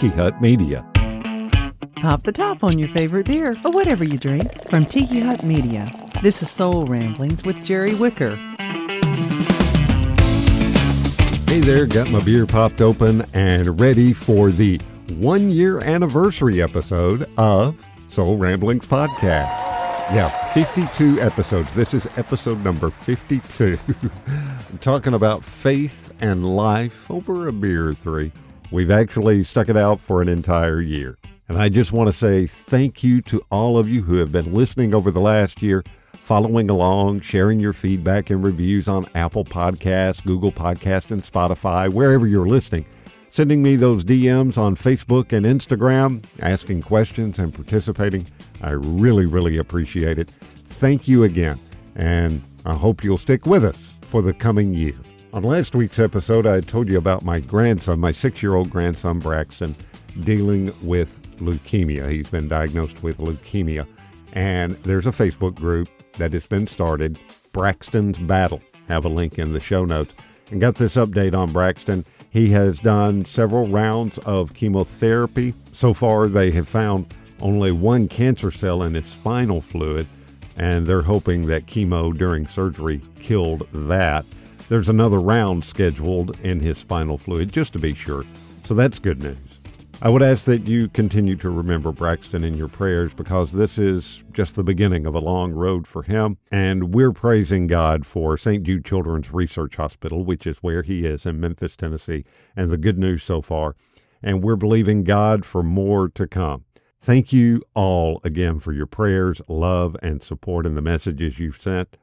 Tiki Hut Media. Pop the top on your favorite beer or whatever you drink from Tiki Hut Media. This is Soul Ramblings with Jerry Wicker. Hey there, got my beer popped open and ready for the one-year anniversary episode of Soul Ramblings Podcast. Yeah, 52 episodes. This is episode number 52. I'm talking about faith and life over a beer or three. We've actually stuck it out for an entire year. And I just want to say thank you to all of you who have been listening over the last year, following along, sharing your feedback and reviews on Apple Podcasts, Google Podcasts, and Spotify, wherever you're listening. Sending me those DMs on Facebook and Instagram, asking questions and participating. I really, appreciate it. Thank you again, and I hope you'll stick with us for the coming year. On last week's episode, I told you about my grandson, my six-year-old grandson, Braxton, dealing with leukemia. He's been diagnosed with leukemia, and there's a Facebook group that has been started, Braxton's Battle. Have a link in the show notes. And got this update on Braxton. He has done several rounds of chemotherapy. So far, they have found only one cancer cell in his spinal fluid, and they're hoping that chemo during surgery killed that. There's another round scheduled in his spinal fluid, just to be sure. So that's good news. I would ask that you continue to remember Braxton in your prayers, because this is just the beginning of a long road for him. And we're praising God for St. Jude Children's Research Hospital, which is where he is in Memphis, Tennessee, and the good news so far. And we're believing God for more to come. Thank you all again for your prayers, love, and support in the messages you've sent.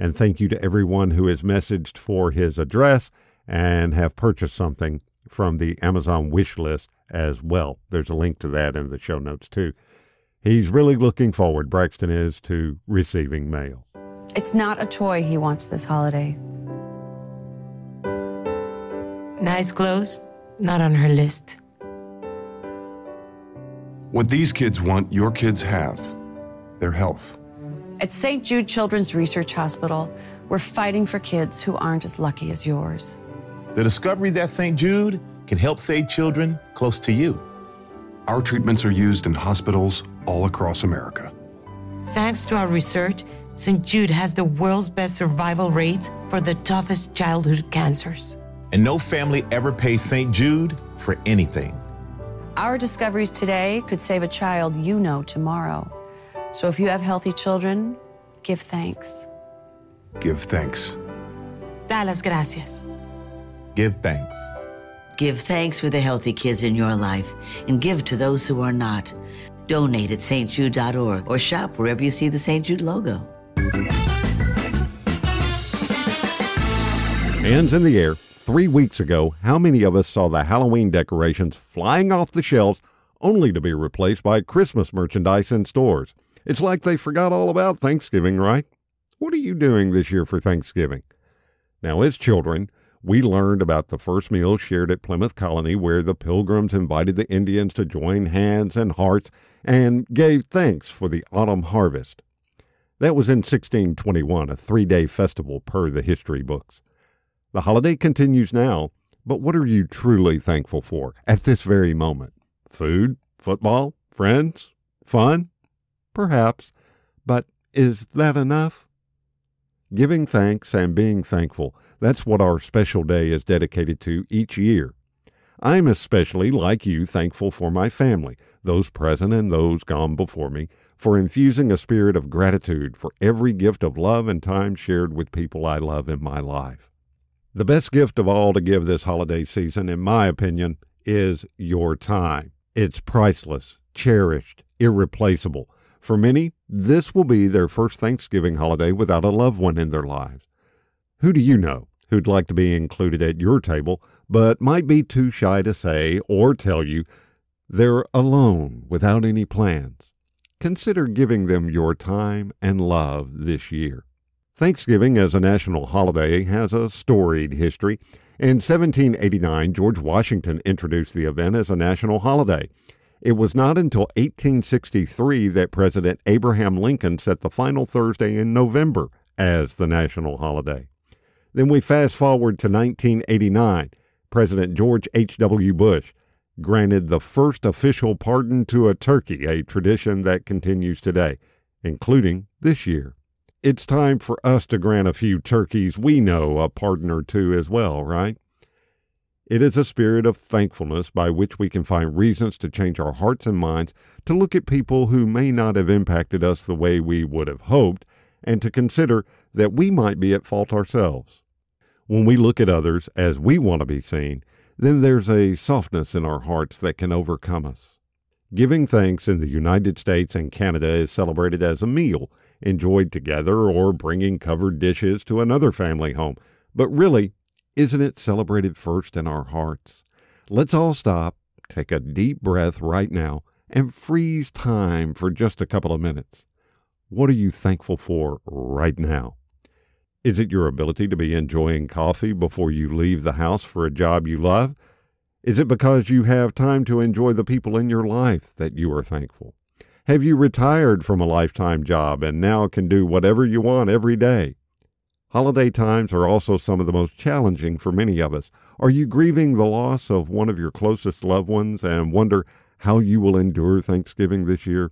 And thank you to everyone who has messaged for his address and have purchased something from the Amazon wish list as well. There's a link to that in the show notes too. He's really looking forward, Braxton is, to receiving mail. It's not a toy he wants this holiday. Nice clothes, not on her list. What these kids want, your kids have. Their health. At St. Jude Children's Research Hospital, we're fighting for kids who aren't as lucky as yours. The discovery that St. Jude can help save children close to you. Our treatments are used in hospitals all across America. Thanks to our research, St. Jude has the world's best survival rates for the toughest childhood cancers. And no family ever pays St. Jude for anything. Our discoveries today could save a child you know tomorrow. So if you have healthy children, give thanks. Give thanks. Da las gracias. Give thanks. Give thanks for the healthy kids in your life, and give to those who are not. Donate at stjude.org or shop wherever you see the St. Jude logo. Hands in the air. 3 weeks ago, how many of us saw the Halloween decorations flying off the shelves only to be replaced by Christmas merchandise in stores? It's like they forgot all about Thanksgiving, right? What are you doing this year for Thanksgiving? Now, as children, we learned about the first meal shared at Plymouth Colony, where the Pilgrims invited the Indians to join hands and hearts and gave thanks for the autumn harvest. That was in 1621, a three-day festival per the history books. The holiday continues now, but what are you truly thankful for at this very moment? Food, football, friends, fun? Perhaps, but is that enough? Giving thanks and being thankful, that's what our special day is dedicated to each year. I'm especially, like you, thankful for my family, those present and those gone before me, for infusing a spirit of gratitude for every gift of love and time shared with people I love in my life. The best gift of all to give this holiday season, in my opinion, is your time. It's priceless, cherished, irreplaceable. For many, this will be their first Thanksgiving holiday without a loved one in their lives. Who do you know who'd like to be included at your table, but might be too shy to say or tell you they're alone without any plans? Consider giving them your time and love this year. Thanksgiving as a national holiday has a storied history. In 1789, George Washington introduced the event as a national holiday. It was not until 1863 that President Abraham Lincoln set the final Thursday in November as the national holiday. Then we fast forward to 1989. President George H.W. Bush granted the first official pardon to a turkey, a tradition that continues today, including this year. It's time for us to grant a few turkeys we know a pardon or two as well, right? It is a spirit of thankfulness by which we can find reasons to change our hearts and minds, to look at people who may not have impacted us the way we would have hoped, and to consider that we might be at fault ourselves. When we look at others as we want to be seen, then there's a softness in our hearts that can overcome us. Giving thanks in the United States and Canada is celebrated as a meal, enjoyed together or bringing covered dishes to another family home. But really, isn't it celebrated first in our hearts? Let's all stop, take a deep breath right now, and freeze time for just a couple of minutes. What are you thankful for right now? Is it your ability to be enjoying coffee before you leave the house for a job you love? Is it because you have time to enjoy the people in your life that you are thankful? Have you retired from a lifetime job and now can do whatever you want every day? Holiday times are also some of the most challenging for many of us. Are you grieving the loss of one of your closest loved ones and wonder how you will endure Thanksgiving this year?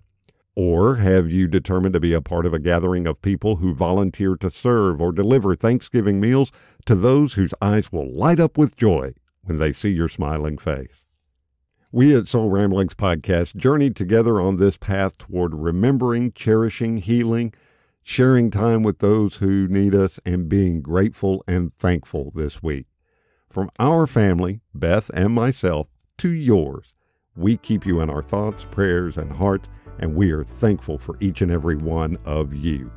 Or have you determined to be a part of a gathering of people who volunteer to serve or deliver Thanksgiving meals to those whose eyes will light up with joy when they see your smiling face? We at Soul Ramblings Podcast journeyed together on this path toward remembering, cherishing, healing, sharing time with those who need us, and being grateful and thankful this week. From our family, Beth and myself, to yours, we keep you in our thoughts, prayers, and hearts, and we are thankful for each and every one of you.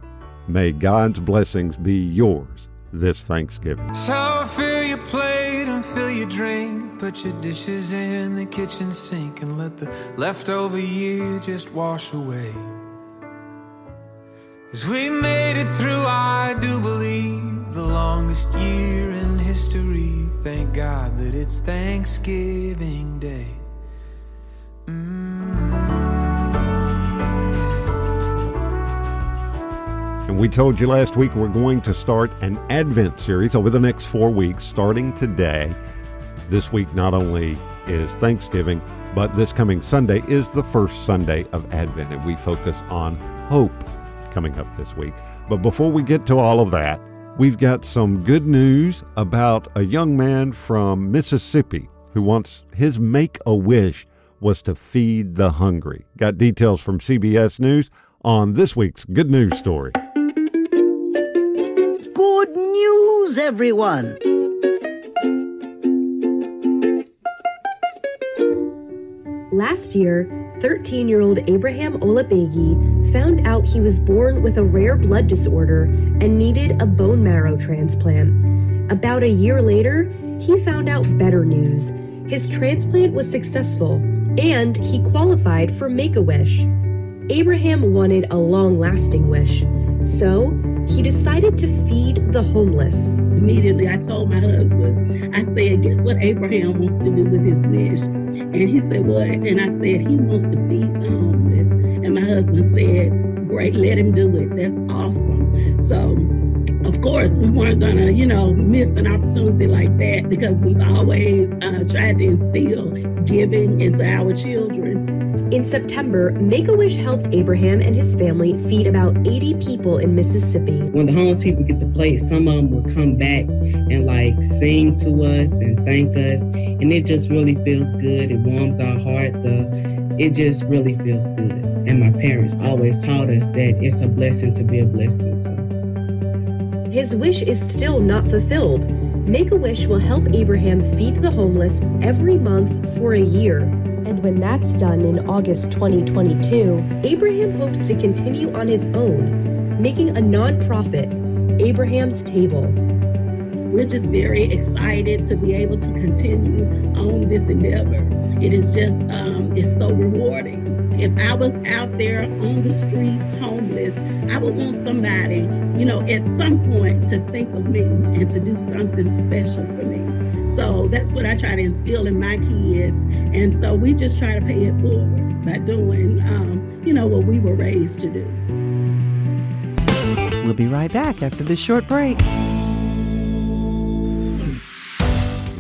May God's blessings be yours this Thanksgiving. So fill your plate and fill your drink. Put your dishes in the kitchen sink and let the leftover year just wash away. As we made it through, I do believe, the longest year in history. Thank God that it's Thanksgiving Day. And we told you last week we're going to start an Advent series over the next 4 weeks, starting today. This week not only is Thanksgiving, but this coming Sunday is the first Sunday of Advent, and we focus on hope coming up this week. But before we get to all of that, we've got some good news about a young man from Mississippi who wants his Make-A-Wish was to feed the hungry. Got details from CBS News on this week's Good News Story. Good news, everyone! Last year, 13-year-old Abraham Olabegi found out he was born with a rare blood disorder and needed a bone marrow transplant. About a year later, he found out better news. His transplant was successful, and he qualified for Make-A-Wish. Abraham wanted a long-lasting wish, so he decided to feed the homeless. Immediately, I told my husband, I said, guess what Abraham wants to do with his wish? And he said, what? And I said, he wants to feed the homeless. And my husband said, great, let him do it. That's awesome. So, of course, we weren't going to, miss an opportunity like that, because we've always tried to instill giving into our children. In September, Make-A-Wish helped Abraham and his family feed about 80 people in Mississippi. When the homeless people get to place, some of them will come back and sing to us and thank us. And it just really feels good. It warms our heart. It just really feels good. And my parents always taught us that it's a blessing to be a blessing. His wish is still not fulfilled. Make-A-Wish will help Abraham feed the homeless every month for a year. And when that's done in August 2022, Abraham hopes to continue on his own, making a nonprofit, Abraham's Table. We're just very excited to be able to continue on this endeavor. It is just, it's so rewarding. If I was out there on the streets homeless, I would want somebody, at some point to think of me and to do something special for me. So that's what I try to instill in my kids. And so we just try to pay it forward by doing, what we were raised to do. We'll be right back after this short break.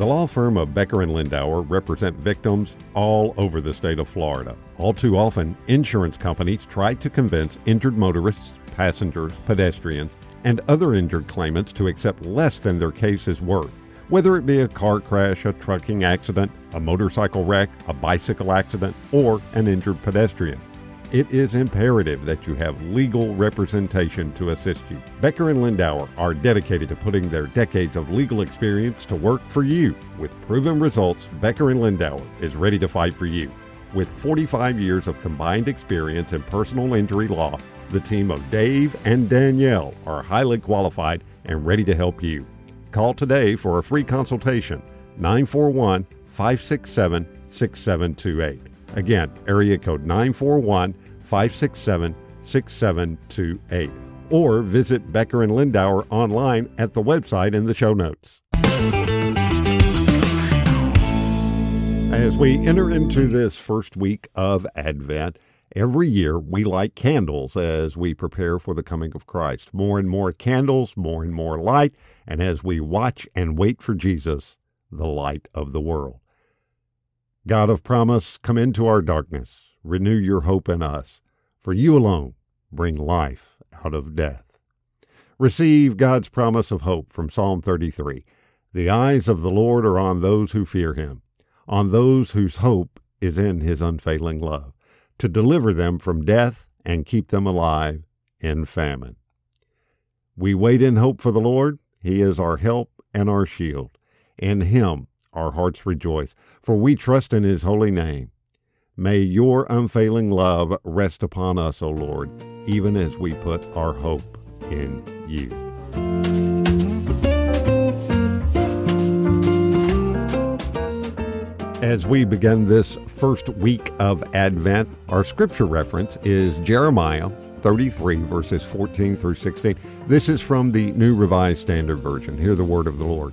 The law firm of Becker and Lindauer represent victims all over the state of Florida. All too often, insurance companies try to convince injured motorists, passengers, pedestrians, and other injured claimants to accept less than their case is worth. Whether it be a car crash, a trucking accident, a motorcycle wreck, a bicycle accident, or an injured pedestrian, it is imperative that you have legal representation to assist you. Becker and Lindauer are dedicated to putting their decades of legal experience to work for you. With proven results, Becker and Lindauer is ready to fight for you. With 45 years of combined experience in personal injury law, the team of Dave and Danielle are highly qualified and ready to help you. Call today for a free consultation, 941-567-6728. Again, area code 941-567-6728. Or visit Becker and Lindauer online at the website in the show notes. As we enter into this first week of Advent, every year we light candles as we prepare for the coming of Christ. More and more candles, more and more light, and as we watch and wait for Jesus, the light of the world. God of promise, come into our darkness, renew your hope in us, for you alone bring life out of death. Receive God's promise of hope from Psalm 33. The eyes of the Lord are on those who fear him, on those whose hope is in his unfailing love, to deliver them from death and keep them alive in famine. We wait in hope for the Lord. He is our help and our shield. In him our hearts rejoice, for we trust in his holy name. May your unfailing love rest upon us, O Lord, even as we put our hope in you. As we begin this first week of Advent, our scripture reference is Jeremiah 33, verses 14 through 16. This is from the New Revised Standard Version. Hear the word of the Lord.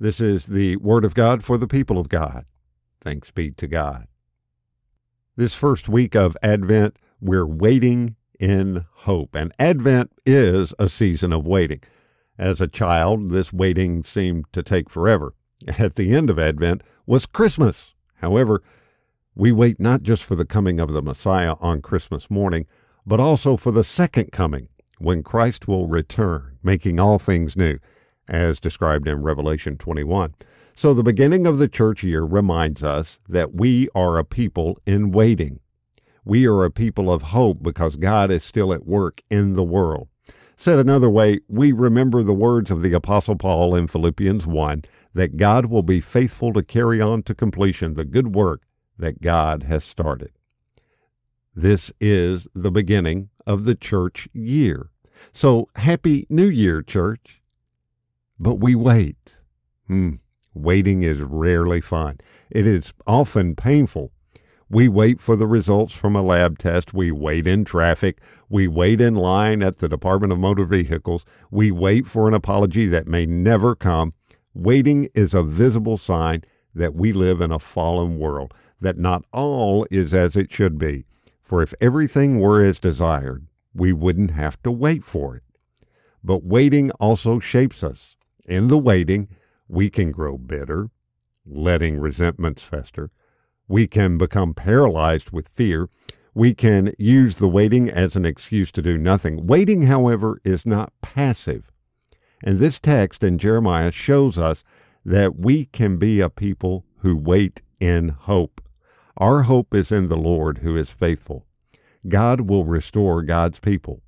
This is the Word of God for the people of God. Thanks be to God. This first week of Advent, we're waiting in hope. And Advent is a season of waiting. As a child, this waiting seemed to take forever. At the end of Advent was Christmas. However, we wait not just for the coming of the Messiah on Christmas morning, but also for the second coming, when Christ will return, making all things new, as described in Revelation 21. So the beginning of the church year reminds us that we are a people in waiting. We are a people of hope because God is still at work in the world. Said another way, we remember the words of the Apostle Paul in Philippians 1, that God will be faithful to carry on to completion the good work that God has started. This is the beginning of the church year. So Happy New Year, church. But we wait. Waiting is rarely fun. It is often painful. We wait for the results from a lab test. We wait in traffic. We wait in line at the Department of Motor Vehicles. We wait for an apology that may never come. Waiting is a visible sign that we live in a fallen world, that not all is as it should be. For if everything were as desired, we wouldn't have to wait for it. But waiting also shapes us. In the waiting, we can grow bitter, letting resentments fester. We can become paralyzed with fear. We can use the waiting as an excuse to do nothing. Waiting, however, is not passive. And this text in Jeremiah shows us that we can be a people who wait in hope. Our hope is in the Lord, who is faithful. God will restore God's people.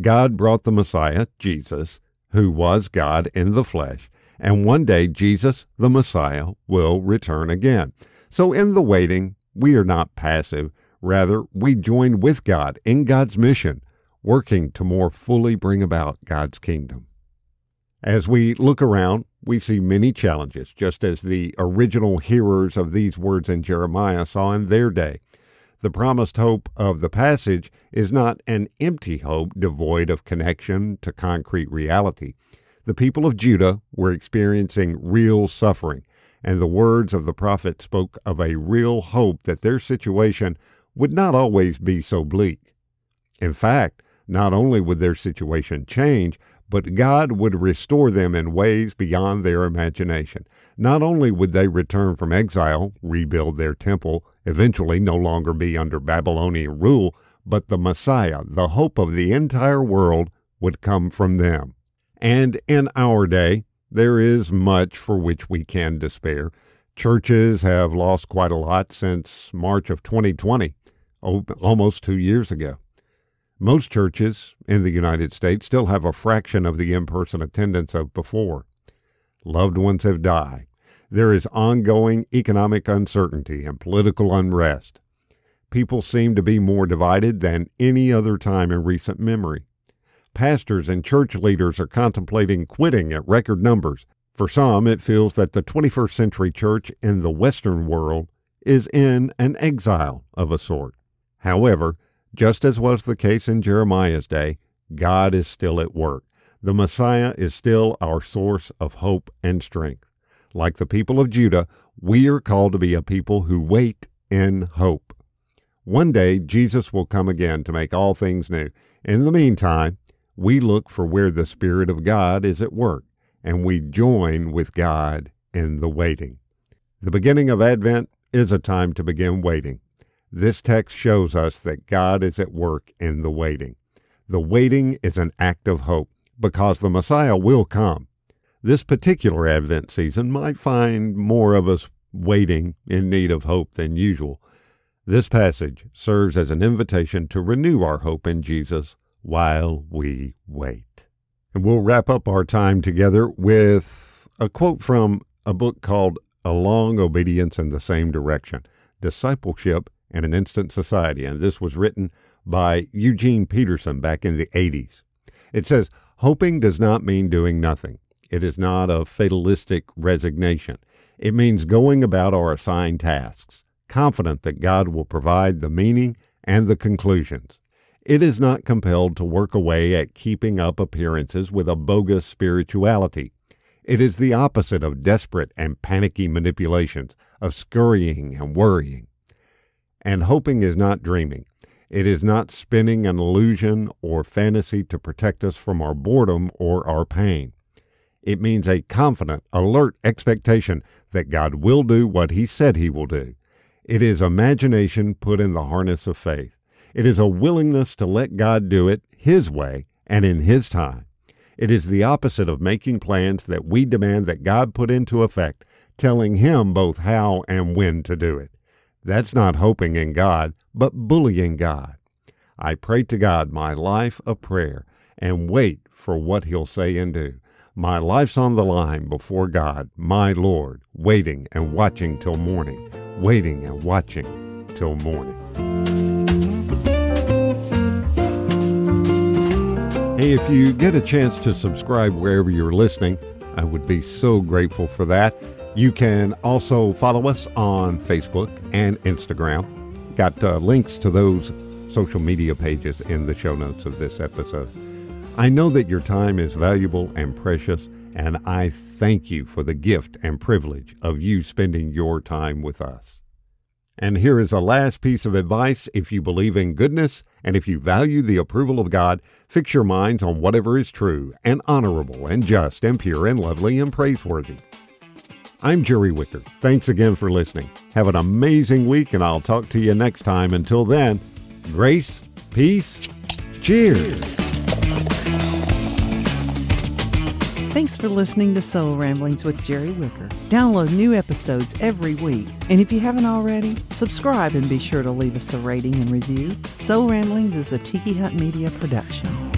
God brought the Messiah, Jesus, who was God in the flesh, and one day Jesus, the Messiah, will return again. So in the waiting, we are not passive. Rather, we join with God in God's mission, working to more fully bring about God's kingdom. As we look around, we see many challenges, just as the original hearers of these words in Jeremiah saw in their day. The promised hope of the passage is not an empty hope devoid of connection to concrete reality. The people of Judah were experiencing real suffering, and the words of the prophet spoke of a real hope that their situation would not always be so bleak. In fact, not only would their situation change, but God would restore them in ways beyond their imagination. Not only would they return from exile, rebuild their temple, eventually no longer be under Babylonian rule, but the Messiah, the hope of the entire world, would come from them. And in our day, there is much for which we can despair. Churches have lost quite a lot since March of 2020, almost 2 years ago. Most churches in the United States still have a fraction of the in-person attendance of before. Loved ones have died. There is ongoing economic uncertainty and political unrest. People seem to be more divided than any other time in recent memory. Pastors and church leaders are contemplating quitting at record numbers. For some, it feels that the 21st century church in the Western world is in an exile of a sort. However, just as was the case in Jeremiah's day, God is still at work. The Messiah is still our source of hope and strength. Like the people of Judah, we are called to be a people who wait in hope. One day, Jesus will come again to make all things new. In the meantime, we look for where the Spirit of God is at work, and we join with God in the waiting. The beginning of Advent is a time to begin waiting. This text shows us that God is at work in the waiting. The waiting is an act of hope because the Messiah will come. This particular Advent season might find more of us waiting in need of hope than usual. This passage serves as an invitation to renew our hope in Jesus while we wait. And we'll wrap up our time together with a quote from a book called A Long Obedience in the Same Direction, Discipleship and an Instant Society, and this was written by Eugene Peterson back in the 80s. It says, hoping does not mean doing nothing. It is not a fatalistic resignation. It means going about our assigned tasks, confident that God will provide the meaning and the conclusions. It is not compelled to work away at keeping up appearances with a bogus spirituality. It is the opposite of desperate and panicky manipulations, of scurrying and worrying. And hoping is not dreaming. It is not spinning an illusion or fantasy to protect us from our boredom or our pain. It means a confident, alert expectation that God will do what He said He will do. It is imagination put in the harness of faith. It is a willingness to let God do it His way and in His time. It is the opposite of making plans that we demand that God put into effect, telling Him both how and when to do it. That's not hoping in God, but bullying God. I pray to God my life a prayer and wait for what He'll say and do. My life's on the line before God, my Lord, waiting and watching till morning, waiting and watching till morning. Hey, if you get a chance to subscribe wherever you're listening, I would be so grateful for that. You can also follow us on Facebook and Instagram. Got links to those social media pages in the show notes of this episode. I know that your time is valuable and precious, and I thank you for the gift and privilege of you spending your time with us. And here is a last piece of advice. If you believe in goodness and if you value the approval of God, fix your minds on whatever is true and honorable and just and pure and lovely and praiseworthy. I'm Jerry Wicker. Thanks again for listening. Have an amazing week, and I'll talk to you next time. Until then, grace, peace, cheers. Thanks for listening to Soul Ramblings with Jerry Wicker. Download new episodes every week. And if you haven't already, subscribe and be sure to leave us a rating and review. Soul Ramblings is a Tiki Hut Media production.